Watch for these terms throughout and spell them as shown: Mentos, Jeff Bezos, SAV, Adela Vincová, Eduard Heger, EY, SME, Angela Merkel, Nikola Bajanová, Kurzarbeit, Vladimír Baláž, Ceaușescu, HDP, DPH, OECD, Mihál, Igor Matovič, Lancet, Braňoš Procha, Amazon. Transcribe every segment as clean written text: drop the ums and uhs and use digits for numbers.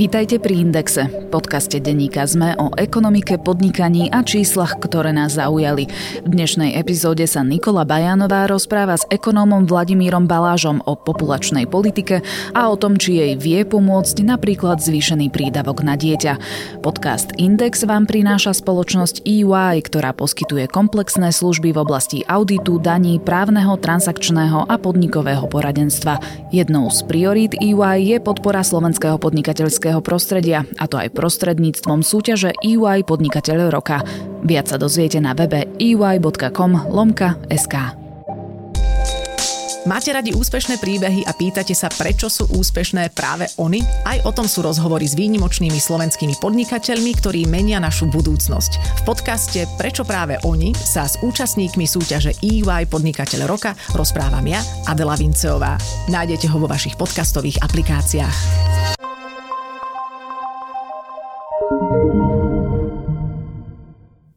Vítajte pri Indexe, podcaste denníka SME o ekonomike, podnikaní a číslach, ktoré nás zaujali. V dnešnej epizóde sa Nikola Bajanová rozpráva s ekonómom Vladimírom Balážom o populačnej politike a o tom, či jej vie pomôcť napríklad zvýšený prídavok na dieťa. Podcast Index vám prináša spoločnosť EY, ktorá poskytuje komplexné služby v oblasti auditu, daní, právneho, transakčného a podnikového poradenstva. Jednou z priorít EY je podpora slovenského podnikateľstva prostredia, a to aj prostredníctvom súťaže EY Podnikateľ roka. Viac sa dozviete na webe ey.com/sk. Máte radi úspešné príbehy a pýtate sa, prečo sú úspešné práve oni? Aj o tom sú rozhovory s výnimočnými slovenskými podnikateľmi, ktorí menia našu budúcnosť. V podcaste Prečo práve oni sa s účastníkmi súťaže EY Podnikateľ roka rozprávam ja, Adela Vincová. Nájdete ho vo vašich podcastových aplikáciách.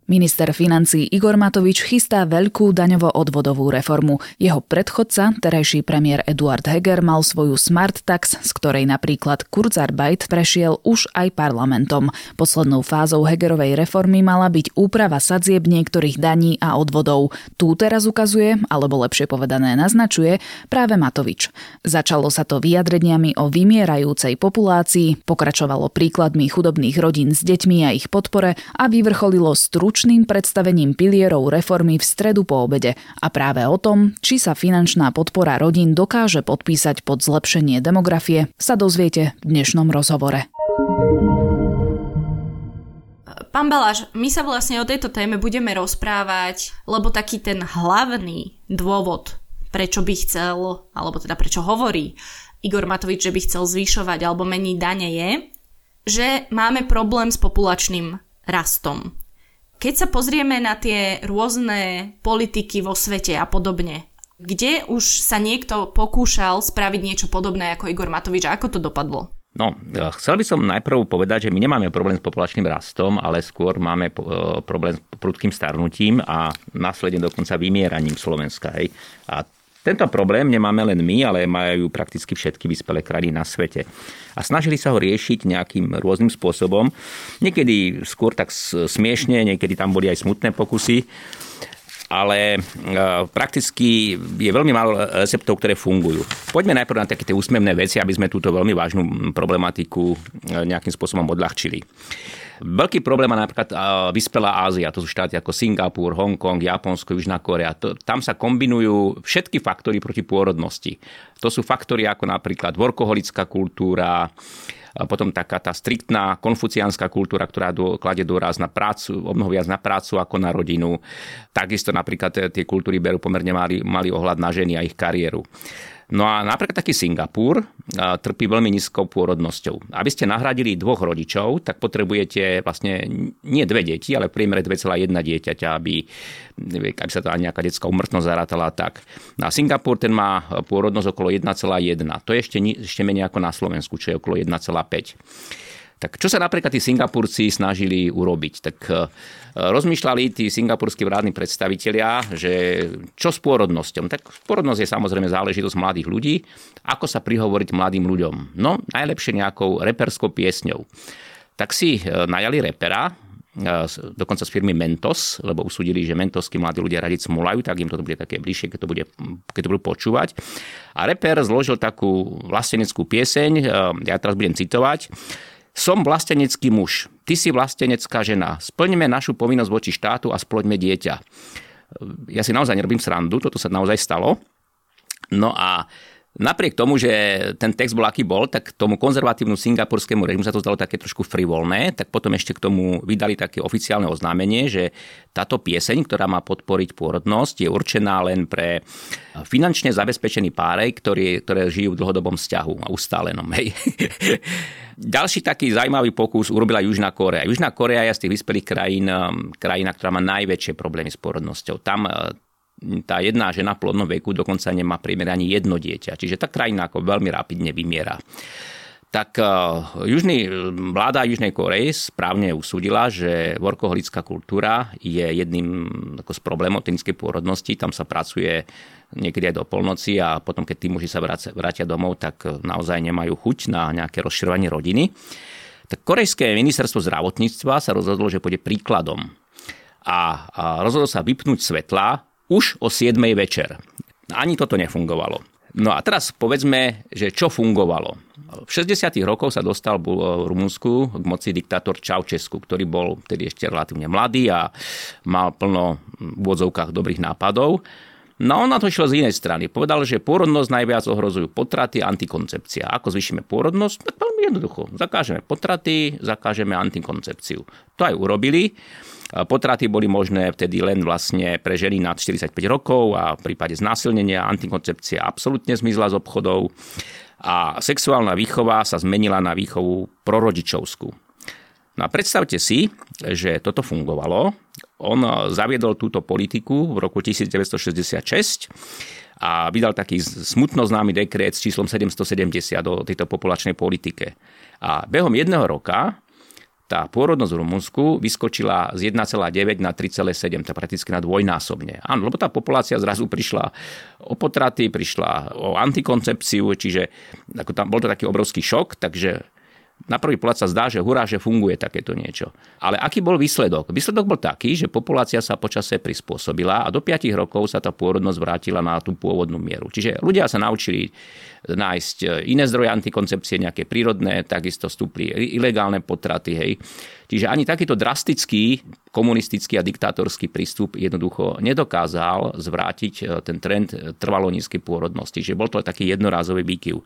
Minister financií Igor Matovič chystá veľkú daňovo-odvodovú reformu. Jeho predchodca, terajší premiér Eduard Heger, mal svoju smart tax, z ktorej napríklad Kurzarbeit prešiel už aj parlamentom. Poslednou fázou Hegerovej reformy mala byť úprava sadzieb niektorých daní a odvodov. Tu teraz ukazuje, alebo lepšie povedané naznačuje, práve Matovič. Začalo sa to vyjadreniami o vymierajúcej populácii, pokračovalo príkladmi chudobných rodín s deťmi a ich podpore a vyvrcholilo stručným predstavením pilierov reformy v stredu po obede a práve o tom, či sa finančná podpora rodín dokáže podpísať pod zlepšenie demografie, sa dozviete v dnešnom rozhovore. Pán Baláž, my sa vlastne o tejto téme budeme rozprávať, lebo taký ten hlavný dôvod, prečo by chcel, alebo teda prečo hovorí Igor Matovič, že by chcel zvyšovať alebo meniť dane je, že máme problém s populačným rastom. Keď sa pozrieme na tie rôzne politiky vo svete a podobne, kde už sa niekto pokúšal spraviť niečo podobné ako Igor Matovič a ako to dopadlo? No, chcel by som najprv povedať, že my nemáme problém s populačným rastom, ale skôr máme problém s prudkým starnutím a následne dokonca vymieraním Slovenska. Hej. A tento problém nemáme len my, ale majú prakticky všetky vyspelé krajiny na svete. A snažili sa ho riešiť nejakým rôznym spôsobom. Niekedy skôr tak smiešne, niekedy tam boli aj smutné pokusy. Ale prakticky je veľmi málo receptov, ktoré fungujú. Poďme najprv na také tie úsmevné veci, aby sme túto veľmi vážnu problematiku nejakým spôsobom odľahčili. Veľký problém má napríklad vyspelá Ázia, to sú štáty ako Singapur, Hongkong, Japonsko, Južná Korea. Tam sa kombinujú všetky faktory proti pôrodnosti. To sú faktory ako napríklad workoholická kultúra, a potom taká tá striktná konfuciánska kultúra, ktorá kladie dôraz na prácu, o mnoho viac na prácu ako na rodinu. Takisto napríklad tie kultúry berú pomerne malý ohľad na ženy a ich kariéru. No a napríklad taký Singapur trpí veľmi nízkou pôrodnosťou. Aby ste nahradili dvoch rodičov, tak potrebujete vlastne nie dve deti, ale v priemere 2,1 dieťaťa, aby sa tá nejaká detská úmrtnosť zarátala tak. A Singapur ten má pôrodnosť okolo 1,1. To je ešte menej ako na Slovensku, čo je okolo 1,5. Tak čo sa napríklad tí Singapurci snažili urobiť? Tak rozmýšľali tí singapurskí vládni predstavitelia, že čo s pôrodnosťou? Tak pôrodnosť je samozrejme záležitosť mladých ľudí. Ako sa prihovoriť mladým ľuďom? No, najlepšie nejakou reperskou piesňou. Tak si najali repera, dokonca z firmy Mentos, lebo usúdili, že mentosky mladí ľudia radi smolajú, tak im to bude také bližšie, keď to budú počúvať. A reper zložil takú vlasteneckú pieseň, ja teraz budem citovať. Som vlastenecký muž, ty si vlastenecká žena. Splňme našu povinnosť voči štátu a sploďme dieťa. Ja si naozaj nerobím srandu, toto sa naozaj stalo. No a napriek tomu, že ten text bol aký bol, tak tomu konzervatívnu singapurskému režimu sa to zdalo také trošku frivolné, tak potom ešte k tomu vydali také oficiálne oznámenie, že táto pieseň, ktorá má podporiť pôrodnosť, je určená len pre finančne zabezpečený párek, ktoré žijú v dlhodobom vzťahu a ustálenom. Hej. Ďalší taký zaujímavý pokus urobila Južná Korea. Južná Korea je z tých vyspelých krajín krajina, ktorá má najväčšie problémy s pôrodnosťou. Tam tá jedna žena v plodnom veku dokonca nemá priemer ani jedno dieťa. Čiže tá krajina ako veľmi rapidne vymiera. tak vláda Južnej Kórey správne usúdila, že workoholická kultúra je jedným z problémov technickej pôrodnosti. Tam sa pracuje niekedy aj do polnoci a potom, keď tí muži sa vrátia domov, tak naozaj nemajú chuť na nejaké rozširovanie rodiny. Tak korejské ministerstvo zdravotníctva sa rozhodlo, že pôjde príkladom. A rozhodlo sa vypnúť svetlá už o 7. večer. Ani toto nefungovalo. No a teraz povedzme, že čo fungovalo. V 60. rokoch sa dostal v Rumunsku k moci diktátor Ceaușescu, ktorý bol vtedy ešte relatívne mladý a mal plno v odzovkách dobrých nápadov. No on na to išiel z inej strany. Povedal, že pôrodnosť najviac ohrozujú potraty a antikoncepcia. Ako zvýšime pôrodnosť? Tak veľmi jednoducho. Zakážeme potraty, zakážeme antikoncepciu. To aj urobili. Potraty boli možné vtedy len vlastne pre ženy nad 45 rokov a v prípade znásilnenia antikoncepcia absolútne zmizla z obchodov a sexuálna výchova sa zmenila na výchovu prorodičovskú. No a predstavte si, že toto fungovalo. On zaviedol túto politiku v roku 1966 a vydal taký smutno známy dekret s číslom 770 o tejto populačnej politike. A behom jedného roka tá pôrodnosť v Rumunsku vyskočila z 1,9 na 3,7, tá prakticky na dvojnásobne. Áno, lebo tá populácia zrazu prišla o potraty, prišla o antikoncepciu, čiže ako tam bol to taký obrovský šok, takže na prvý pohľad sa zdá, že hurá, že funguje takéto niečo. Ale aký bol výsledok? Výsledok bol taký, že populácia sa počase prispôsobila a do 5 rokov sa tá pôrodnosť vrátila na tú pôvodnú mieru. Čiže ľudia sa naučili nájsť iné zdroje antikoncepcie, nejaké prírodné, takisto vstúpli ilegálne potraty, hej. Čiže ani takýto drastický komunistický a diktátorský prístup jednoducho nedokázal zvrátiť ten trend trvalo nízkej pôrodnosti. Čiže bol to taký jednorázový výkyv.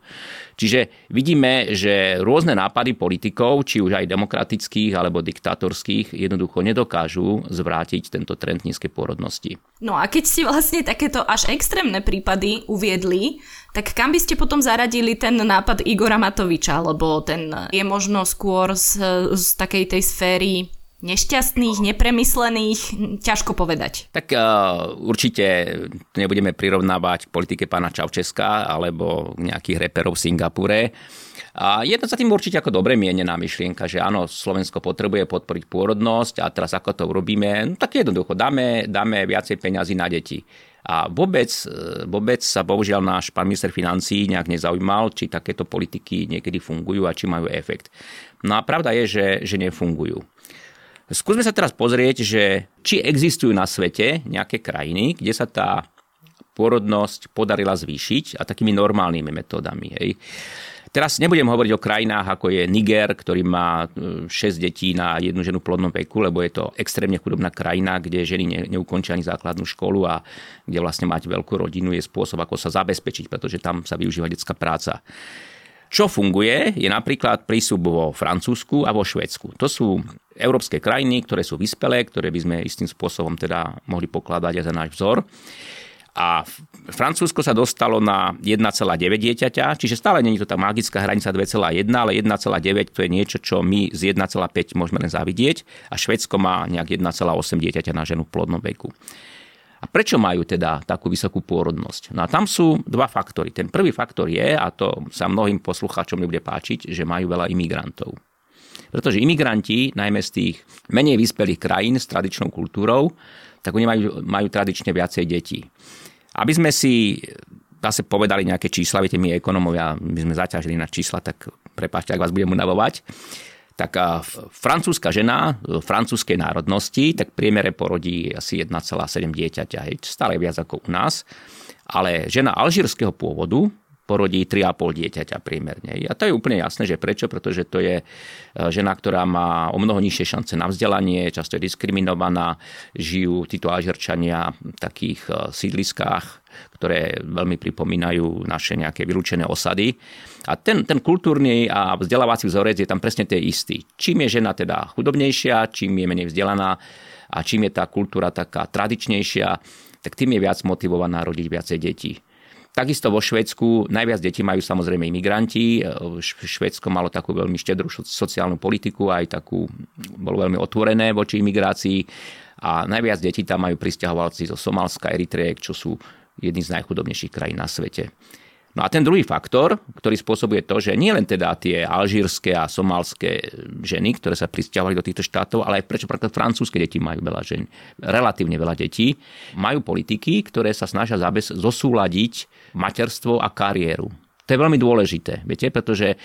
Čiže vidíme, že rôzne nápady politikov, či už aj demokratických alebo diktátorských, jednoducho nedokážu zvrátiť tento trend nízkej pôrodnosti. No a keď ste vlastne takéto až extrémne prípady uviedli, tak kam by ste potom zaradili ten nápad Igora Matoviča? Lebo ten je možno skôr z takej tej sféry nešťastných, nepremyslených, ťažko povedať. Tak určite nebudeme prirovnávať politike pána Ceaușesca alebo nejakých reperov v Singapúre. A je to za tým určite ako dobre mienená myšlienka, že áno, Slovensko potrebuje podporiť pôrodnosť a teraz ako to urobíme, no tak jednoducho, dáme viacej peňazí na deti. A vôbec sa bohužiaľ náš pán minister financií nejak nezaujímal, či takéto politiky niekedy fungujú a či majú efekt. No a pravda je, že nefungujú. Skúsme sa teraz pozrieť, že či existujú na svete nejaké krajiny, kde sa tá pôrodnosť podarila zvýšiť a takými normálnymi metódami, hej. Teraz nebudem hovoriť o krajinách, ako je Niger, ktorý má 6 detí na jednu ženu v plodnom veku, lebo je to extrémne chudobná krajina, kde ženy neukončia ani základnú školu a kde vlastne mať veľkú rodinu je spôsob, ako sa zabezpečiť, pretože tam sa využíva detská práca. Čo funguje, je napríklad prísľub vo Francúzsku a vo Švédsku. To sú európske krajiny, ktoré sú vyspelé, ktoré by sme istým spôsobom teda mohli pokladať aj za náš vzor. A Francúzsko sa dostalo na 1,9 dieťaťa, čiže stále nie je to tá magická hranica 2,1, ale 1,9 to je niečo, čo my z 1,5 môžeme len zavidieť a Švédsko má nejak 1,8 dieťaťa na ženu v plodnom veku. A prečo majú teda takú vysokú pôrodnosť? No a tam sú dva faktory. Ten prvý faktor je, a to sa mnohým poslucháčom nebude páčiť, že majú veľa imigrantov. Pretože imigranti, najmä z tých menej vyspelých krajín s tradičnou kultúrou, tak oni majú tradične viacej detí. Aby sme si zase povedali nejaké čísla, viete, my ekonomovia, my sme zaťažili na čísla, tak prepáčte, ak vás budem unavovať. Tak francúzska žena francúzskej národnosti, tak v priemere porodí asi 1,7 dieťaťa, hej, stále viac ako u nás. Ale žena alžírskeho pôvodu porodí 3,5 dieťaťa priemerne. A to je úplne jasné, že prečo, pretože to je žena, ktorá má o mnoho nižšie šance na vzdelanie, často je diskriminovaná, žijú títo Alžírčania v takých sídliskách, ktoré veľmi pripomínajú naše nejaké vylúčené osady. A ten kultúrny a vzdelávací vzorec je tam presne ten istý. Čím je žena teda chudobnejšia, čím je menej vzdelaná a čím je tá kultúra taká tradičnejšia, tak tým je viac motivovaná rodiť viacej detí. Takisto vo Švédsku najviac detí majú samozrejme imigranti. Švédsko malo takú veľmi štedrú sociálnu politiku, aj takú, bolo veľmi otvorené voči imigrácii. A najviac detí tam majú prisťahovalci zo Somálska, Eritreje, čo sú jedni z najchudobnejších krajín na svete. No a ten druhý faktor, ktorý spôsobuje to, že nie len teda tie alžírske a somálske ženy, ktoré sa prisťahovali do týchto štátov, ale aj prečo francúzske deti majú veľa žen, relatívne veľa detí, majú politiky, ktoré sa snažia zosúladiť materstvo a kariéru. To je veľmi dôležité, viete, pretože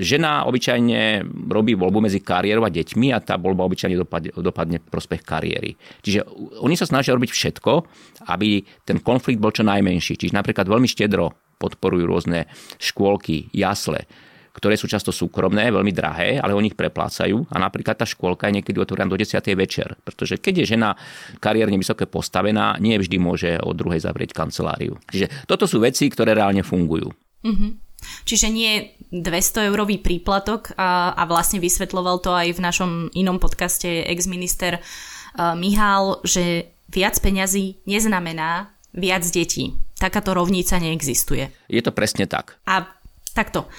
žena obyčajne robí voľbu medzi kariérou a deťmi a tá voľba obyčajne dopadne prospech kariéry. Čiže oni sa snažia robiť všetko, aby ten konflikt bol čo najmenší. Čiže napríklad veľmi štedro podporujú rôzne škôlky, jasle, ktoré sú často súkromné, veľmi drahé, ale oni ich preplácajú. A napríklad tá škôlka je niekedy otvorená do 10:00 večer, pretože keď je žena kariérne vysoké postavená, nie vždy môže o 2:00 zavrieť kanceláriu. Čiže toto sú veci, ktoré reálne fungujú. Mm-hmm. Čiže nie 200-eurový príplatok a vlastne vysvetľoval to aj v našom inom podcaste ex-minister Mihál, že viac peňazí neznamená viac detí. Takáto rovnica neexistuje. Je to presne tak. A takto.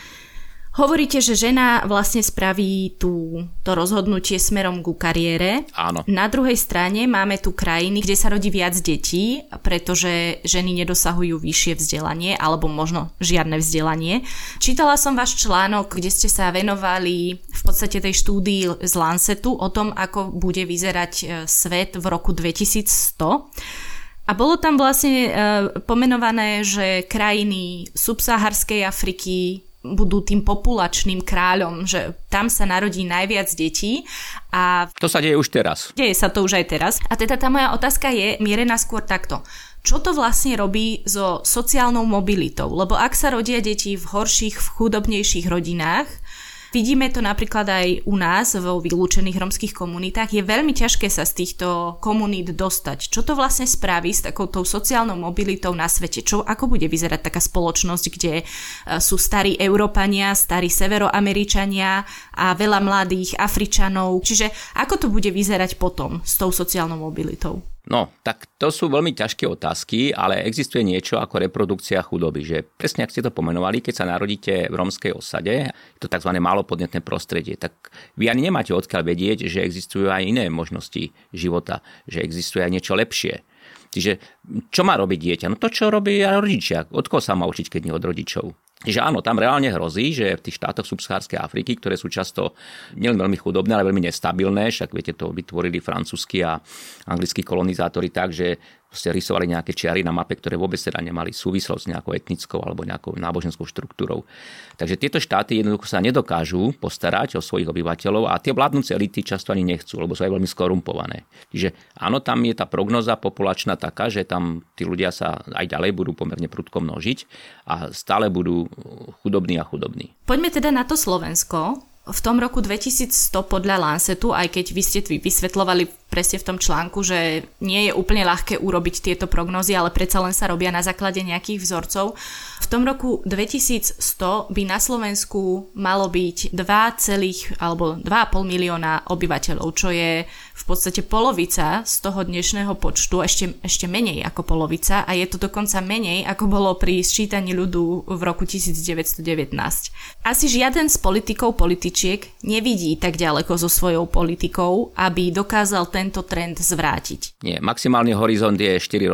Hovoríte, že žena vlastne spraví to rozhodnutie smerom ku kariére. Áno. Na druhej strane máme tu krajiny, kde sa rodí viac detí, pretože ženy nedosahujú vyššie vzdelanie, alebo možno žiadne vzdelanie. Čítala som váš článok, kde ste sa venovali v podstate tej štúdii z Lancetu o tom, ako bude vyzerať svet v roku 2100. A bolo tam vlastne pomenované, že krajiny subsaharskej Afriky budú tým populačným kráľom, že tam sa narodí najviac detí. A to sa deje už teraz. Deje sa to už aj teraz. A teda tá moja otázka je mierená skôr takto. Čo to vlastne robí so sociálnou mobilitou? Lebo ak sa rodia deti v horších, v chudobnejších rodinách, vidíme to napríklad aj u nás vo vylúčených romských komunitách. Je veľmi ťažké sa z týchto komunít dostať. Čo to vlastne spraví s takoutou sociálnou mobilitou na svete? Ako bude vyzerať taká spoločnosť, kde sú starí Európania, starí Severoameričania a veľa mladých Afričanov? Čiže ako to bude vyzerať potom s tou sociálnou mobilitou? No, tak to sú veľmi ťažké otázky, ale existuje niečo ako reprodukcia chudoby, že presne ak ste to pomenovali, keď sa narodíte v rómskej osade, je to tzv. Malopodnetné prostredie, tak vy ani nemáte odkiaľ vedieť, že existujú aj iné možnosti života, že existuje aj niečo lepšie. Čiže čo má robiť dieťa? No to, čo robí rodičia. Od koho sa má učiť, keď nie od rodičov? Čiže áno, tam reálne hrozí, že v tých štátoch subsahárskej Afriky, ktoré sú často nielen veľmi chudobné, ale veľmi nestabilné, však viete, to vytvorili francúzski a anglickí kolonizátori tak, že proste rysovali nejaké čiary na mape, ktoré vôbec teda nemali súvislosť s nejakou etnickou alebo nejakou náboženskou štruktúrou. Takže tieto štáty jednoducho sa nedokážu postarať o svojich obyvateľov a tie vládnúce elity často ani nechcú, lebo sú aj veľmi skorumpované. Čiže áno, tam je tá prognoza populačná taká, že tam tí ľudia sa aj ďalej budú pomerne prudko množiť a stále budú chudobný a chudobný. Poďme teda na to Slovensko. V tom roku 2100 podľa Lancetu, aj keď vy ste vysvetľovali presne v tom článku, že nie je úplne ľahké urobiť tieto prognózy, ale predsa len sa robia na základe nejakých vzorcov. V tom roku 2100 by na Slovensku malo byť 2,5 milióna obyvateľov, čo je v podstate polovica z toho dnešného počtu, ešte menej ako polovica a je to dokonca menej ako bolo pri sčítaní ľudu v roku 1919. Asi žiaden z političiek nevidí tak ďaleko so svojou politikou, aby dokázal tento trend zvrátiť. Nie, maximálny horizont je 4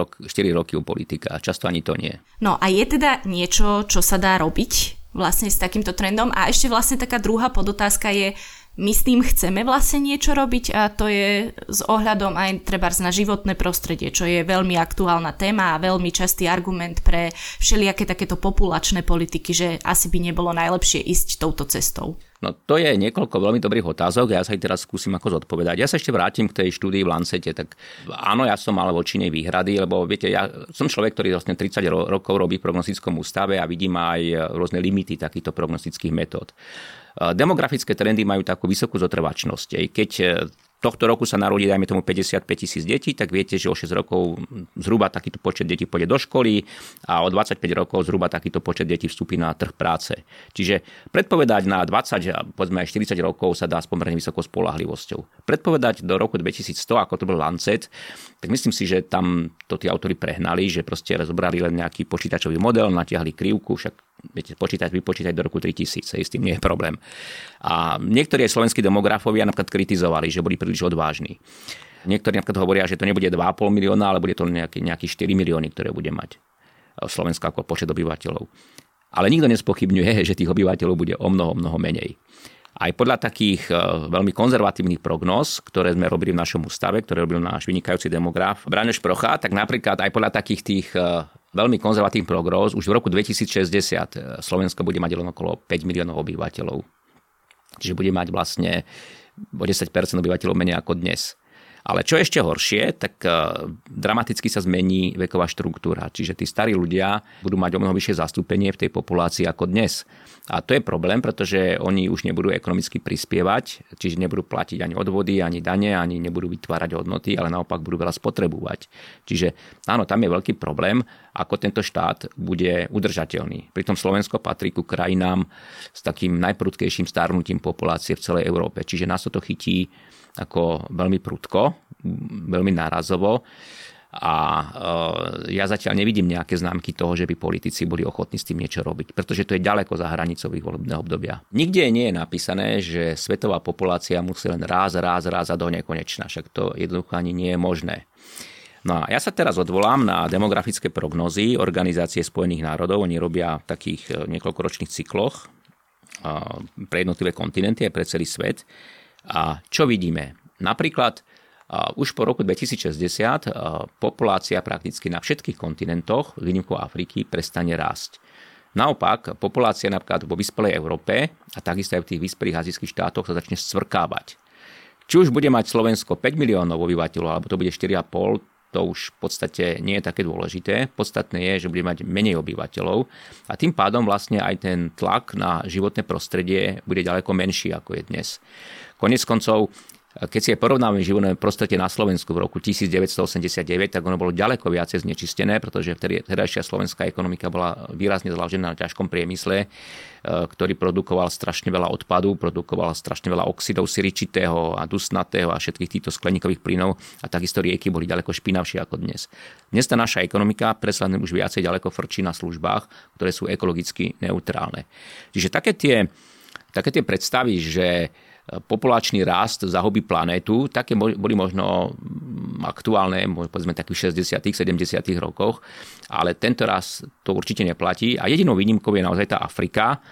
roky u politika, často ani to nie. No a je teda niečo, čo sa dá robiť vlastne s takýmto trendom? A ešte vlastne taká druhá podotázka je, my s tým chceme vlastne niečo robiť a to je s ohľadom aj trebárs na životné prostredie, čo je veľmi aktuálna téma a veľmi častý argument pre všelijaké takéto populačné politiky, že asi by nebolo najlepšie ísť touto cestou. No to je niekoľko veľmi dobrých otázok a ja sa ich teraz skúsim ako zodpovedať. Ja sa ešte vrátim k tej štúdii v Lancete. Tak áno, ja som mal voči nej výhrady, lebo viete, ja som človek, ktorý vlastne 30 rokov robí v prognostickom ústave a vidím aj rôzne limity takýchto prognostických metód. Demografické trendy majú takú vysokú zotrvačnosť. Keď tohto roku sa narodí, dajme tomu 55,000 detí, tak viete, že o 6 rokov zhruba takýto počet detí pôjde do školy a o 25 rokov zhruba takýto počet detí vstúpi na trh práce. Čiže predpovedať na 20, povedzme aj 40 rokov sa dá s pomerne vysokou spoľahlivosťou. Predpovedať do roku 2100, ako to bol Lancet, tak myslím si, že tam to tí autori prehnali, že proste zobrali len nejaký počítačový model, natiahli krivku, však viete, vypočítať do roku 3000, s tým nie je problém. A niektorí aj slovenskí demografovia napríklad kritizovali, že boli príliš odvážni. Niektorí napríklad hovoria, že to nebude 2,5 milióna, ale bude to nejaké 4 milióny, ktoré bude mať Slovensko ako počet obyvateľov. Ale nikto nespochybňuje, že tých obyvateľov bude o mnoho menej. Aj podľa takých veľmi konzervatívnych prognóz, ktoré sme robili v našom ústave, ktoré robil náš vynikajúci demograf Braňoš Procha, tak napríklad aj podľa takých tých veľmi konzervatívnych prognóz už v roku 2060 Slovensko bude mať len okolo 5 miliónov obyvateľov. Čiže bude mať vlastne o 10% obyvateľov menej ako dnes. Ale čo ešte horšie, tak dramaticky sa zmení veková štruktúra. Čiže tí starí ľudia budú mať o mnoho vyššie zastúpenie v tej populácii ako dnes. A to je problém, pretože oni už nebudú ekonomicky prispievať, čiže nebudú platiť ani odvody, ani dane, ani nebudú vytvárať hodnoty, ale naopak budú veľa spotrebovať. Čiže áno, tam je veľký problém, ako tento štát bude udržateľný. Pritom Slovensko patrí ku krajinám s takým najprudkejším starnutím populácie v celej Európe. Čiže nás toto chytí ako veľmi prudko, veľmi nárazovo a ja zatiaľ nevidím nejaké známky toho, že by politici boli ochotní s tým niečo robiť, pretože to je ďaleko za hranicou ich volebného obdobia. Nikde nie je napísané, že svetová populácia musí len raz a do nekonečna, však to jednoducho ani nie je možné. No a ja sa teraz odvolám na demografické prognozy Organizácie spojených národov, oni robia v takých niekoľkoročných cykloch pre jednotlivé kontinenty a pre celý svet. A čo vidíme? Napríklad už po roku 2060 populácia prakticky na všetkých kontinentoch s výnimkou Afriky prestane rásť. Naopak, populácia napríklad vo vyspelej Európe a takisto aj v tých vyspelých azijských štátoch sa začne scvrkávať. Či už bude mať Slovensko 5 miliónov obyvateľov, alebo to bude 4,5, to už v podstate nie je také dôležité. Podstatné je, že bude mať menej obyvateľov a tým pádom vlastne aj ten tlak na životné prostredie bude ďaleko menší ako je dnes. Koniec koncov, keď si porovnáme životné prostredie na Slovensku v roku 1989, tak ono bolo ďaleko viacej znečistené, pretože vtedajšia slovenská ekonomika bola výrazne založená na ťažkom priemysle, ktorý produkoval strašne veľa odpadu, produkoval strašne veľa oxidov siričitého a dusnatého a všetkých týchto skleníkových plynov a takisto rieky boli ďaleko špinavšie ako dnes. Dnes tá naša ekonomika predsa už viacej ďaleko frčí na službách, ktoré sú ekologicky neutrálne. Čiže také tie predstavy, že populačný rast zahubí planétu, také boli možno aktuálne, povedzme takých 60., 70. rokoch, ale tento raz to určite neplatí a jedinou výnimkou je naozaj tá Afrika,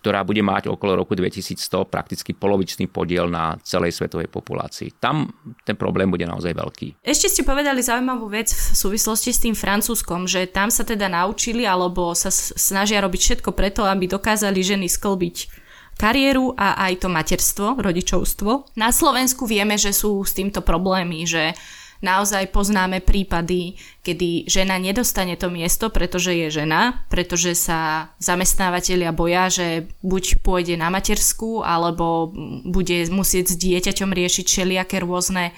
ktorá bude mať okolo roku 2100 prakticky polovičný podiel na celej svetovej populácii. Tam ten problém bude naozaj veľký. Ešte ste povedali zaujímavú vec v súvislosti s tým Francúzskom, že tam sa teda naučili alebo sa snažia robiť všetko preto, aby dokázali ženy sklbiť kariéru a aj to materstvo, rodičovstvo. Na Slovensku vieme, že sú s týmto problémy, že naozaj poznáme prípady, kedy žena nedostane to miesto, pretože je žena, pretože sa zamestnávateľia boja, že buď pôjde na matersku, alebo bude musieť s dieťaťom riešiť všelijaké rôzne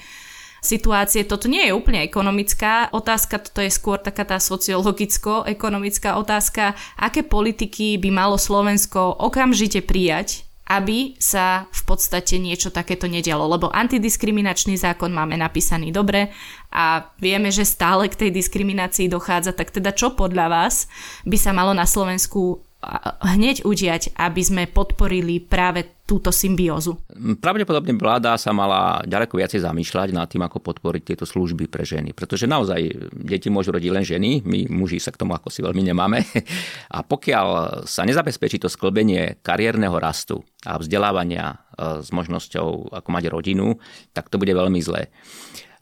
situácie. Toto nie je úplne ekonomická otázka, toto je skôr taká tá sociologicko-ekonomická otázka, aké politiky by malo Slovensko okamžite prijať, aby sa v podstate niečo takéto nedialo. Lebo antidiskriminačný zákon máme napísaný dobre a vieme, že stále k tej diskriminácii dochádza. Tak teda čo podľa vás by sa malo na Slovensku hneď udiať, aby sme podporili práve túto symbiózu? Pravdepodobne vláda sa mala ďaleko viacej zamýšľať nad tým, ako podporiť tieto služby pre ženy. Pretože naozaj deti môžu rodiť len ženy, my muži sa k tomu ako si veľmi nemáme. A pokiaľ sa nezabezpečí to sklbenie kariérneho rastu a vzdelávania s možnosťou ako mať rodinu, tak to bude veľmi zlé.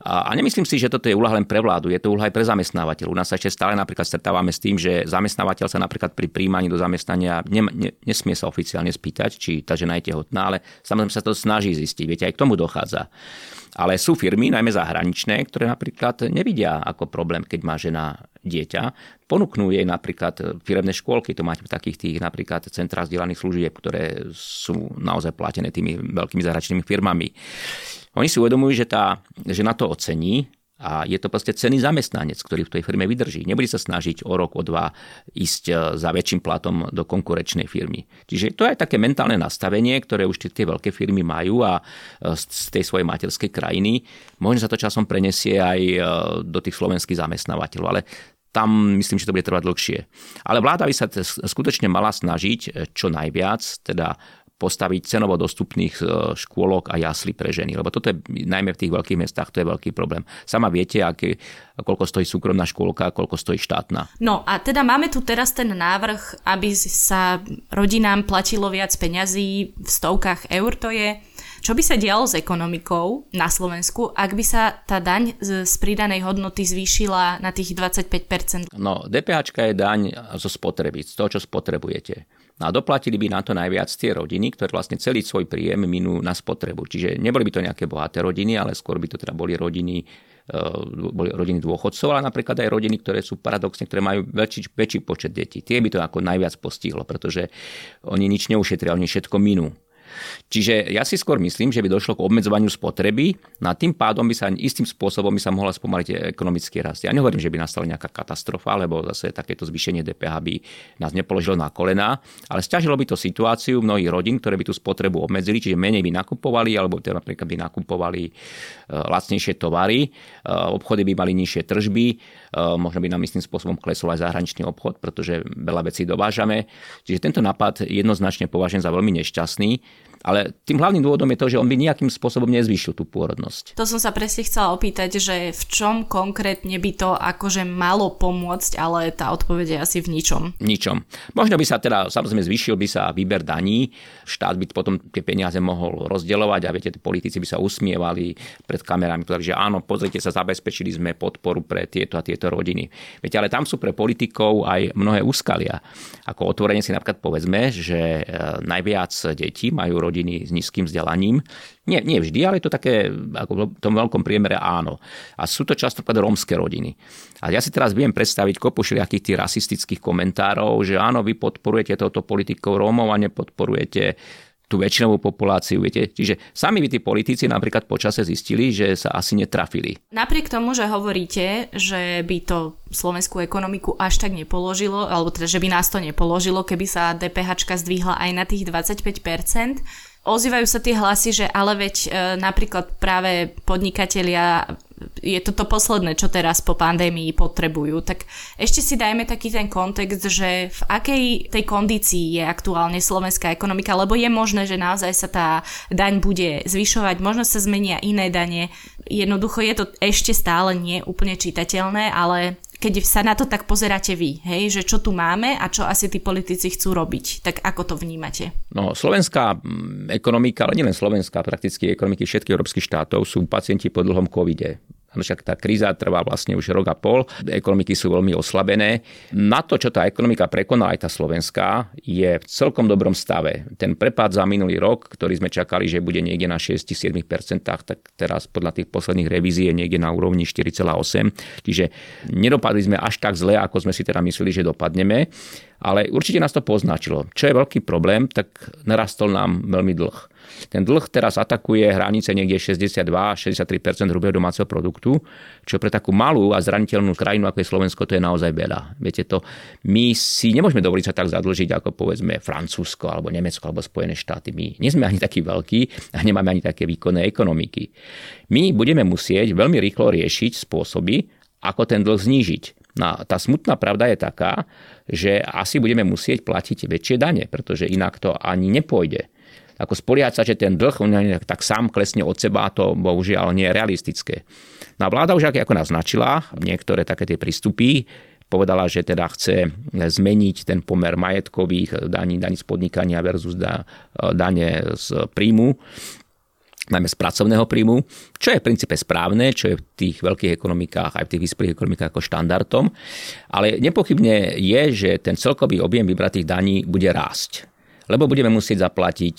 A nemyslím si, že toto je úloha len pre vládu, je to úloha aj pre zamestnávateľov. U nás sa ešte stále napríklad stretávame s tým, že zamestnávateľ sa napríklad pri prijímaní do zamestnania nesmie sa oficiálne spýtať, či tá žena je tehotná, ale samozrejme sa to snaží zistiť, viete, aj k tomu dochádza. Ale sú firmy, najmä zahraničné, ktoré napríklad nevidia ako problém, keď má žena dieťa. Ponúknú jej napríklad firemné škôlky, to máte v takých tých napríklad centrách vzdelaných služieb, ktoré sú naozaj platené tými veľkými zahraničnými firmami. Oni si uvedomujú, že tá žena to ocení a je to proste cenný zamestnanec, ktorý v tej firme vydrží. Nebude sa snažiť o rok, o dva ísť za väčším platom do konkurenčnej firmy. Čiže to je také mentálne nastavenie, ktoré už tie veľké firmy majú a z tej svojej materskej krajiny. Možno sa to časom prenesie aj do tých slovenských zamestnávateľov, ale tam myslím, že to bude trvať dlhšie. Ale vláda by sa skutočne mala snažiť čo najviac, teda postaviť cenovo dostupných škôlok a jaslí pre ženy. Lebo toto je najmä v tých veľkých mestách, to je veľký problém. Sama viete, koľko stojí súkromná škôlka a koľko stojí štátna. No a teda máme tu teraz ten návrh, aby sa rodinám platilo viac peňazí, v stovkách eur to je. Čo by sa dialo s ekonomikou na Slovensku, ak by sa tá daň z pridanej hodnoty zvýšila na tých 25%? No, DPH je daň zo spotreby, z toho, čo spotrebujete. No a doplatili by na to najviac tie rodiny, ktoré vlastne celý svoj príjem minú na spotrebu. Čiže neboli by to nejaké bohaté rodiny, ale skôr by to teda boli rodiny dôchodcov, ale napríklad aj rodiny, ktoré sú paradoxne, ktoré majú väčší počet detí. Tie by to ako najviac postihlo, pretože oni nič neušetria, oni všetko minú. Čiže ja si skôr myslím, že by došlo k obmedzovaniu spotreby, no a tým pádom by sa istým spôsobom by sa mohla spomaliť ekonomický rast. Ja nehovorím, že by nastala nejaká katastrofa, lebo zase takéto zvýšenie DPH by nás nepoložilo na kolená, ale sťažilo by to situáciu mnohých rodín, ktoré by tú spotrebu obmedzili, čiže menej by nakupovali, alebo teda napríklad by nakupovali lacnejšie tovary, obchody by mali nižšie tržby, možno by nám istým spôsobom klesol aj zahraničný obchod, pretože veľa vecí dovážame. Čiže tento nápad jednoznačne považujem za veľmi nešťastný. Ale tým hlavným dôvodom je to, že on by nejakým spôsobom nezvýšil tú pôrodnosť. To som sa presne chcela opýtať, že v čom konkrétne by to akože malo pomôcť, ale tá odpoveď je asi v ničom. Ničom. Možno by sa teda, samozrejme, zvýšil by sa výber daní, štát by potom tie peniaze mohol rozdeľovať a viete, tí politici by sa usmievali pred kamerami, takže áno, pozrite sa, zabezpečili sme podporu pre tieto a tieto rodiny. Viete, ale tam sú pre politikov aj mnohé úskalia. Ako otvorene si napríklad povedzme, že najviac detí majú rodiny s nízkym vzdelaním. Nie vždy, ale je to také, ako v tom veľkom priemere áno. A sú to často rómske rodiny. A ja si teraz viem predstaviť kopu všelijakých tých rasistických komentárov, že áno, vy podporujete touto politikou Rómov a nepodporujete tú väčšinovú populáciu, viete. Čiže sami by tí politici napríklad počase zistili, že sa asi netrafili. Napriek tomu, že hovoríte, že by to slovenskú ekonomiku až tak nepoložilo, alebo teda, že by nás to nepoložilo, keby sa DPH zdvihla aj na tých 25%, ozývajú sa tie hlasy, že ale veď napríklad práve podnikatelia, je toto posledné, čo teraz po pandémii potrebujú. Tak ešte si dajme taký ten kontext, že v akej tej kondícii je aktuálne slovenská ekonomika, lebo je možné, že naozaj sa tá daň bude zvyšovať, možno sa zmenia iné dane. Jednoducho je to ešte stále nie úplne čitateľné, ale keď sa na to tak pozeráte vy, hej, že čo tu máme a čo asi tí politici chcú robiť, tak ako to vnímate? No, slovenská ekonomika, ale nielen slovenská, prakticky ekonomiky všetkých európskych štátov sú pacienti po dlhom covide. Však tá kríza trvá vlastne už rok a pol, ekonomiky sú veľmi oslabené. Na to, čo tá ekonomika prekonala aj tá slovenská, je v celkom dobrom stave. Ten prepad za minulý rok, ktorý sme čakali, že bude niekde na 6-7%, tak teraz podľa tých posledných revízií je niekde na úrovni 4,8%. Čiže nedopadli sme až tak zle, ako sme si teda mysleli, že dopadneme. Ale určite nás to poznačilo. Čo je veľký problém, tak narastol nám veľmi dlh. Ten dlh teraz atakuje hranice niekde 62-63% hrubého domáceho produktu, čo pre takú malú a zraniteľnú krajinu, ako je Slovensko, to je naozaj veľa. Viete to, my si nemôžeme dovoliť sa tak zadlžiť, ako povedzme Francúzsko, alebo Nemecko, alebo Spojené štáty. My nie sme ani takí veľkí a nemáme ani také výkonné ekonomiky. My budeme musieť veľmi rýchlo riešiť spôsoby, ako ten dlh znížiť. No, tá smutná pravda je taká, že asi budeme musieť platiť väčšie dane, pretože inak to ani nepôjde. Ako spoliehať sa, že ten dlh tak sám klesne od seba, to bohužiaľ nie je realistické. No a vláda už ako naznačila niektoré také tie prístupy, povedala, že teda chce zmeniť ten pomer majetkových daní z podnikania versus dane z príjmu, najmä z pracovného príjmu, čo je v princípe správne, čo je v tých veľkých ekonomikách, aj v tých vyspelých ekonomikách ako štandardom, ale nepochybne je, že ten celkový objem vybratých daní bude rásť, lebo budeme musieť zaplatiť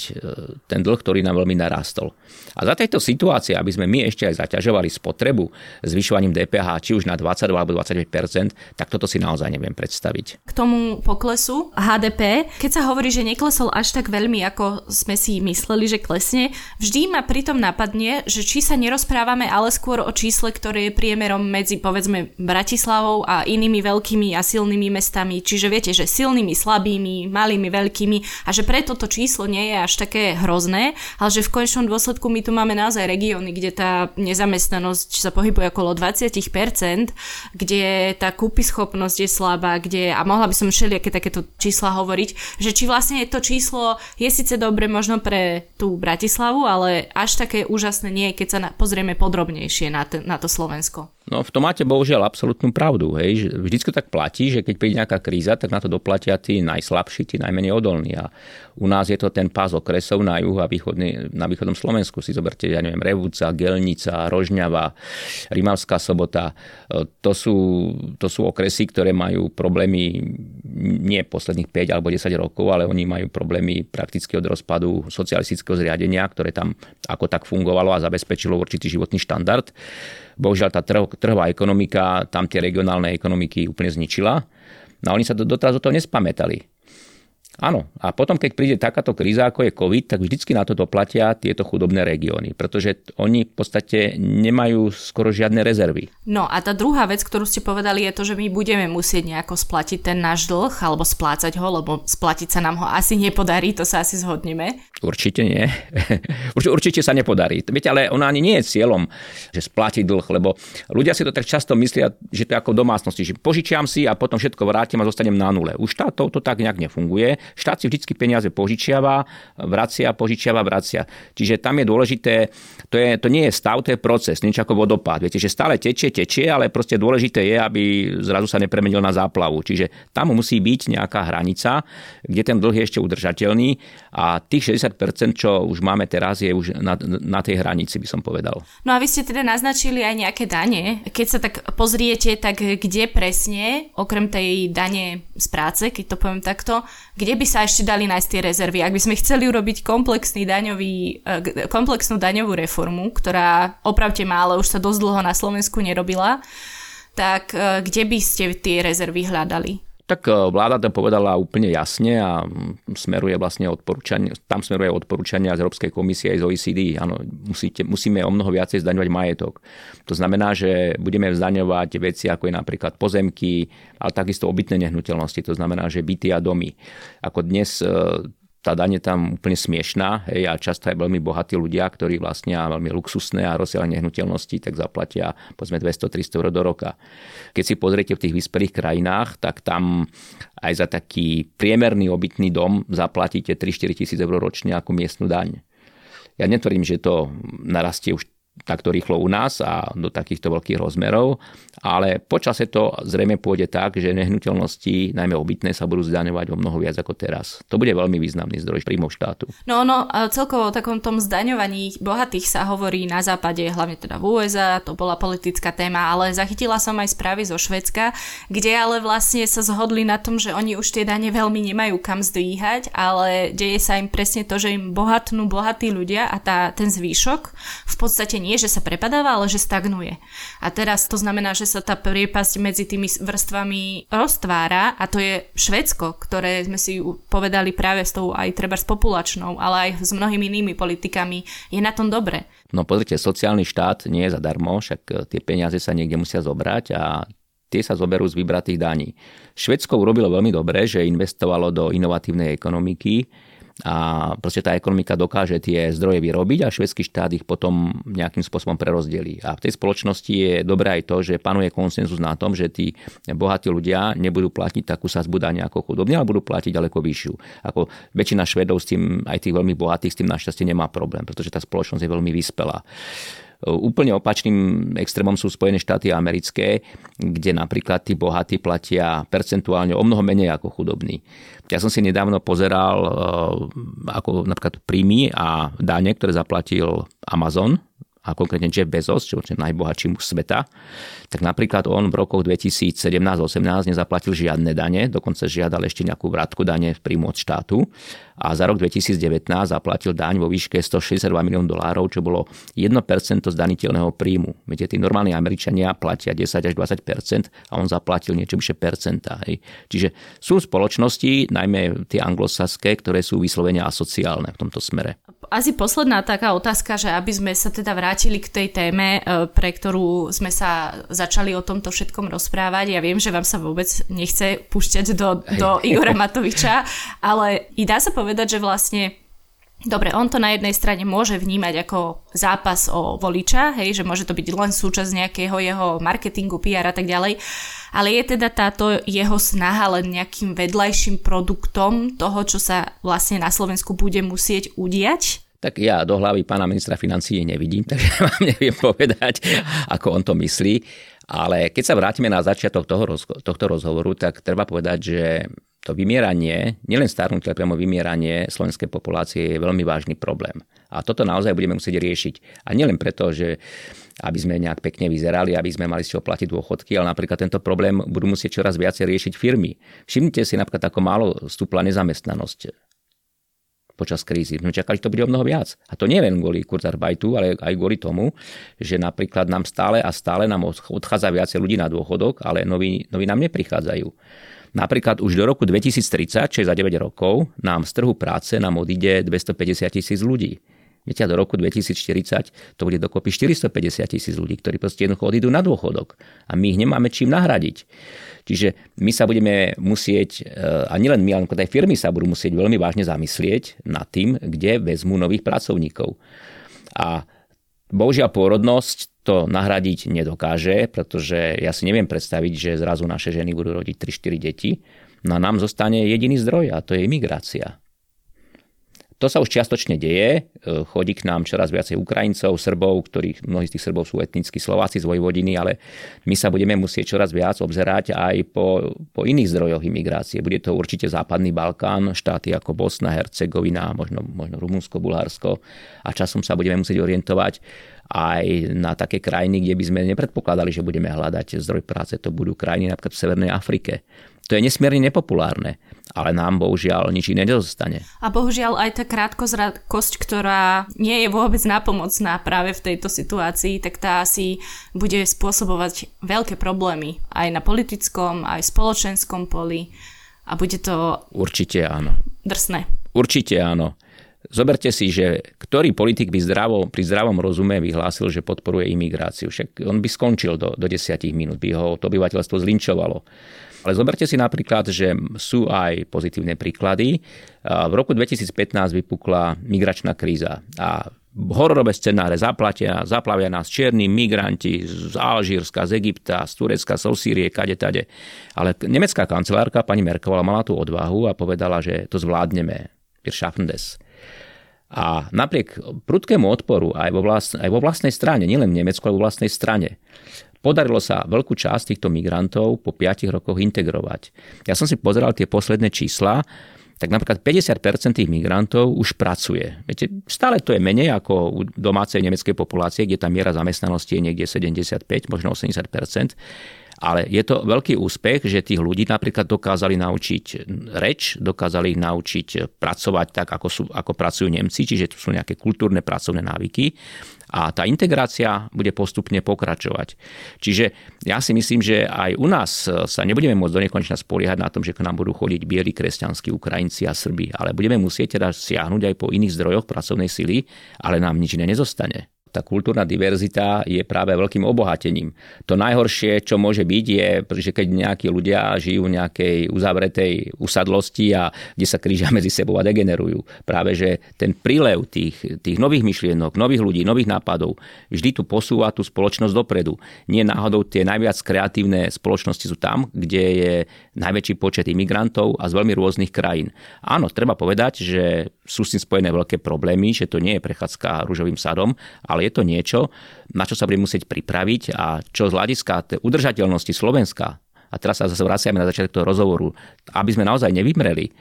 ten dlh, ktorý nám veľmi narastol. A za tejto situácie, aby sme my ešte aj zaťažovali spotrebu zvyšovaním DPH, či už na 22 alebo 25%, tak toto si naozaj neviem predstaviť. K tomu poklesu HDP, keď sa hovorí, že neklesol až tak veľmi, ako sme si mysleli, že klesne, vždy ma pritom napadne, že či sa nerozprávame, ale skôr o čísle, ktoré je priemerom medzi, povedzme, Bratislavou a inými veľkými a silnými mestami. Čiže viete, že silnými, slabými, malými, veľkými a že preto to číslo nie je až také hrozné, ale že v konečnom dôsledku my tu máme naozaj regióny, kde tá nezamestnanosť sa pohybuje okolo 20%, kde tá kúpyschopnosť je slabá, kde, a mohla by som všelijaké takéto čísla hovoriť, že či vlastne to číslo je síce dobre možno pre tú Bratislavu, ale až také úžasné nie je, keď sa pozrieme podrobnejšie na to Slovensko. No v tom máte bohužiaľ absolútnu pravdu. Hej. Vždycky tak platí, že keď príde nejaká kríza, tak na to doplatia tí najslabší, tí najmenej odolní. A u nás je to ten pás okresov na juhu a na východnom Slovensku. Si zoberte, ja neviem, Revúca, Gelnica, Rožňava, Rimavská Sobota. To sú okresy, ktoré majú problémy nie posledných 5 alebo 10 rokov, ale oni majú problémy prakticky od rozpadu socialistického zriadenia, ktoré tam ako tak fungovalo a zabezpečilo určitý životný štandard. Bohužiaľ tá trhová ekonomika tam tie regionálne ekonomiky úplne zničila. No oni sa doteraz do toho nespamätali. Áno, a potom, keď príde takáto kríza, ako je COVID, tak vždycky na to doplatia tieto chudobné regióny, pretože oni v podstate nemajú skoro žiadne rezervy. No a tá druhá vec, ktorú ste povedali, je to, že my budeme musieť nejako splatiť ten náš dlh, alebo splácať ho, lebo splatiť sa nám ho asi nepodarí, to sa asi zhodneme. Určite nie. Určite sa nepodarí. Viete, ale ono ani nie je cieľom, že splatiť dlh, lebo ľudia si to tak často myslia, že to je ako v domácnosti, že požičiam si a potom všetko vrátim a zostanem na nule. Už to tak nejak nefunguje. Štát si vždycky peniaze požičiava, vracia. Čiže tam je dôležité, to nie je stav, to je proces, niečo ako vodopád. Viete, že stále tečie, ale proste dôležité je, aby zrazu sa nepremenil na záplavu. Čiže tam musí byť nejaká hranica, kde ten dlh je ešte udržateľný a tých 60%, čo už máme teraz, je už na tej hranici, by som povedal. No a vy ste teda naznačili aj nejaké dane. Keď sa tak pozriete, tak kde presne, okrem tej dane z práce, keď to poviem takto, kde by sa ešte dali nájsť tie rezervy? Ak by sme chceli urobiť komplexnú daňovú reformu, ktorá, opravte ma, ale už sa dosť dlho na Slovensku nerobila, tak kde by ste tie rezervy hľadali? Tak vláda to povedala úplne jasne a smeruje odporúčania z Európskej komisie aj z OECD. Áno, musíme o mnoho viacej zdaňovať majetok. To znamená, že budeme zdaňovať veci ako je napríklad pozemky, ale takisto obytné nehnuteľnosti. To znamená, že byty a domy. Ako dnes tá daň je tam úplne smiešná, hej, a často aj veľmi bohatí ľudia, ktorí vlastnia veľmi luxusné a rozsiahle nehnuteľnosti, tak zaplatia povedzme 200-300 € do roka. Keď si pozriete v tých vyspelých krajinách, tak tam aj za taký priemerný obytný dom zaplatíte 3-4 000 € ročne ako miestnu daň. Ja netvrdím, že to narastie už takto rýchlo u nás a do takýchto veľkých rozmerov, ale počase to zrejme pôjde tak, že nehnuteľnosti, najmä obytné, sa budú zdaňovať o mnoho viac ako teraz. To bude veľmi významný zdroj príjmov štátu. No, celkovo o takom tom zdaňovaní bohatých sa hovorí na západe, hlavne teda v USA, to bola politická téma, ale zachytila som aj správy zo Švédska, kde ale vlastne sa zhodli na tom, že oni už tie dane veľmi nemajú kam zdvíhať, ale deje sa im presne to, že im bohatnú bohatí ľudia a ten zvýšok v podstate nie, že sa prepadáva, ale že stagnuje. A teraz to znamená, že sa tá priepasť medzi tými vrstvami roztvára a to je Švédsko, ktoré sme si povedali práve s tou aj treba s populačnou, ale aj s mnohými inými politikami, je na tom dobre. No pozrite, sociálny štát nie je zadarmo, však tie peniaze sa niekde musia zobrať a tie sa zoberú z vybratých daní. Švédsko urobilo veľmi dobre, že investovalo do inovatívnej ekonomiky, a proste tá ekonomika dokáže tie zdroje vyrobiť a švédsky štát ich potom nejakým spôsobom prerozdelí. A v tej spoločnosti je dobré aj to, že panuje konsenzus na tom, že tí bohatí ľudia nebudú platiť takú sadzbu dane ako chudobní, ale budú platiť ďaleko vyššiu. Ako väčšina Švédov s tým, aj tých veľmi bohatých, s tým našťastie nemá problém, pretože tá spoločnosť je veľmi vyspelá. Úplne opačným extrémom sú Spojené štáty americké, kde napríklad tí bohatí platia percentuálne o mnoho menej ako chudobní. Ja som si nedávno pozeral ako napríklad príjmy a dane, ktoré zaplatil Amazon a konkrétne Jeff Bezos, čo je najbohatší muž sveta, tak napríklad on v rokoch 2017-18 nezaplatil žiadne dane, dokonca žiadal ešte nejakú vrátku dane v príjmu od štátu a za rok 2019 zaplatil daň vo výške $162 miliónov, čo bolo 1% zdaniteľného príjmu. Viete, tí normálni Američania platia 10 až 20% a on zaplatil niečo vyššie percenta. Hej. Čiže sú spoločnosti, najmä tie anglosaské, ktoré sú vyslovene asociálne v tomto smere. asi posledná taká otázka, že aby sme sa teda vrátili k tej téme, pre ktorú sme sa začali o tomto všetkom rozprávať. Ja viem, že vám sa vôbec nechce púšťať do Igora Matoviča, ale i dá sa povedať, že vlastne dobre, on to na jednej strane môže vnímať ako zápas o voliča, hej, že môže to byť len súčasť nejakého jeho marketingu, PR a tak ďalej, ale je teda táto jeho snaha len nejakým vedľajším produktom toho, čo sa vlastne na Slovensku bude musieť udiať? Tak ja do hlavy pána ministra financií nevidím, takže vám neviem povedať, ako on to myslí, ale keď sa vrátime na začiatok tohto rozhovoru, tak treba povedať, že to vymieranie, nielen starnutie, ale priamo vymieranie slovenskej populácie je veľmi vážny problém. A toto naozaj budeme musieť riešiť. A nielen preto, že aby sme nejak pekne vyzerali, aby sme mali z čoho platiť dôchodky, ale napríklad tento problém budú musieť čoraz viac riešiť firmy. Všimnite si napríklad, ako málo stúpla nezamestnanosť počas krízy. No čakali, že to bude o mnoho viac. A to nie len kvôli Kurzarbeitu, ale aj kvôli tomu, že napríklad nám stále odchádza viacej ľudí na dôchodok, ale noví nám neprichádzajú. Napríklad už do roku 2030, čo je za 9 rokov, nám z trhu práce odíde 250 000 ľudí. Viete, do roku 2040 to bude dokopy 450 000 ľudí, ktorí proste jednoducho odídu na dôchodok. A my ich nemáme čím nahradiť. Čiže my sa budeme musieť, a nielen my, ale aj firmy sa budú musieť veľmi vážne zamyslieť nad tým, kde vezmú nových pracovníkov. A bohužiaľ pôrodnosť to nahradiť nedokáže, pretože ja si neviem predstaviť, že zrazu naše ženy budú rodiť 3-4 deti, no a nám zostane jediný zdroj a to je imigrácia. To sa už čiastočne deje, chodí k nám čoraz viacej Ukrajincov, Srbov, ktorých mnohí z tých Srbov sú etnickí Slováci z Vojvodiny, ale my sa budeme musieť čoraz viac obzerať aj po iných zdrojoch imigrácie. Bude to určite Západný Balkán, štáty ako Bosna, Hercegovina, možno Rumunsko, Bulharsko a časom sa budeme musieť orientovať aj na také krajiny, kde by sme nepredpokladali, že budeme hľadať zdroj práce. To budú krajiny napríklad v Severnej Afrike. To je nesmierne nepopulárne, ale nám bohužiaľ nič iné nedostane. A bohužiaľ aj tá krátkozrakosť, ktorá nie je vôbec napomocná práve v tejto situácii, tak tá asi bude spôsobovať veľké problémy aj na politickom, aj spoločenskom poli a bude to... Určite áno. Drsné. Určite áno. Zoberte si, že ktorý politik by pri zdravom rozume vyhlásil, že podporuje imigráciu. Však on by skončil do 10 minút, by ho to obyvateľstvo zlinčovalo. Ale zoberte si napríklad, že sú aj pozitívne príklady. V roku 2015 vypukla migračná kríza a hororové scenáre zaplavia nás čierni migranti z Alžírska, z Egypta, z Turecka, z Sýrie, kade. Ale nemecká kancelárka pani Merkelová mala tú odvahu a povedala, že to zvládneme. Wir schaffen das. A napriek prudkému odporu aj vo vlastnej strane, nielen v Nemecku, ale vo vlastnej strane, podarilo sa veľkú časť týchto migrantov po 5 rokoch integrovať. Ja som si pozeral tie posledné čísla, tak napríklad 50% tých migrantov už pracuje. Viete, stále to je menej ako u domácej nemeckej populácie, kde tá miera zamestnanosti je niekde 75, možno 80%. Ale je to veľký úspech, že tých ľudí napríklad dokázali naučiť reč, dokázali ich naučiť pracovať tak, ako pracujú Nemci, čiže tu sú nejaké kultúrne pracovné návyky a tá integrácia bude postupne pokračovať. Čiže ja si myslím, že aj u nás sa nebudeme môcť do nekonečna spoliehať na tom, že k nám budú chodiť bieli kresťanskí Ukrajinci a Srbi, ale budeme musieť teda siahnuť aj po iných zdrojoch pracovnej sily, ale nám nič iné nezostane. Tá kultúrna diverzita je práve veľkým obohatením. To najhoršie, čo môže byť, je, že keď nejakí ľudia žijú v nejakej uzavretej usadlosti a kde sa krížia medzi sebou a degenerujú. Práve, že ten prílev tých nových myšlienok, nových ľudí, nových nápadov vždy tu posúva tú spoločnosť dopredu. Nie náhodou tie najviac kreatívne spoločnosti sú tam, kde je najväčší počet imigrantov a z veľmi rôznych krajín. Áno, treba povedať, že sú s tým spojené veľké problémy, že to nie je prechádzka ružovým sadom, ale je to niečo, na čo sa budeme musieť pripraviť a čo z hľadiska udržateľnosti Slovenska, a teraz sa zase vraciame na začiatok toho rozhovoru, aby sme naozaj nevymreli,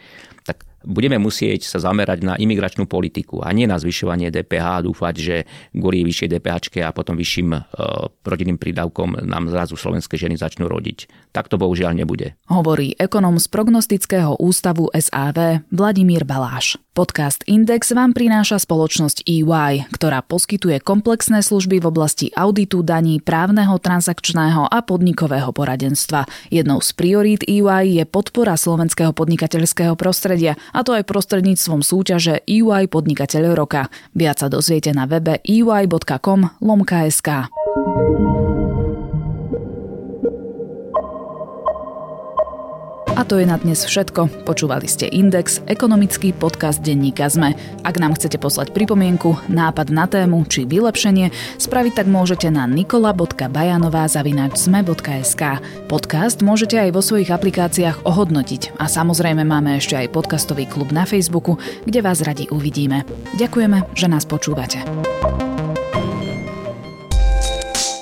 tak budeme musieť sa zamerať na imigračnú politiku a nie na zvyšovanie DPH a dúfať, že kvôli vyššej DPHčke a potom vyšším rodinným prídavkom nám zrazu slovenské ženy začnú rodiť. Tak to bohužiaľ nebude. Hovorí ekonom z prognostického ústavu SAV Vladimír Baláž. Podcast Index vám prináša spoločnosť EY, ktorá poskytuje komplexné služby v oblasti auditu, daní, právneho, transakčného a podnikového poradenstva. Jednou z priorít EY je podpora slovenského podnikateľského prostredia a to aj prostredníctvom súťaže EY Podnikateľ roka. Viac sa dozviete na webe ey.com/sk. A to je na dnes všetko. Počúvali ste Index, ekonomický podcast denníka SME. Ak nám chcete poslať pripomienku, nápad na tému či vylepšenie, spraviť tak môžete na nikola.bajanová@sme.sk. Podcast môžete aj vo svojich aplikáciách ohodnotiť a samozrejme máme ešte aj podcastový klub na Facebooku, kde vás radi uvidíme. Ďakujeme, že nás počúvate.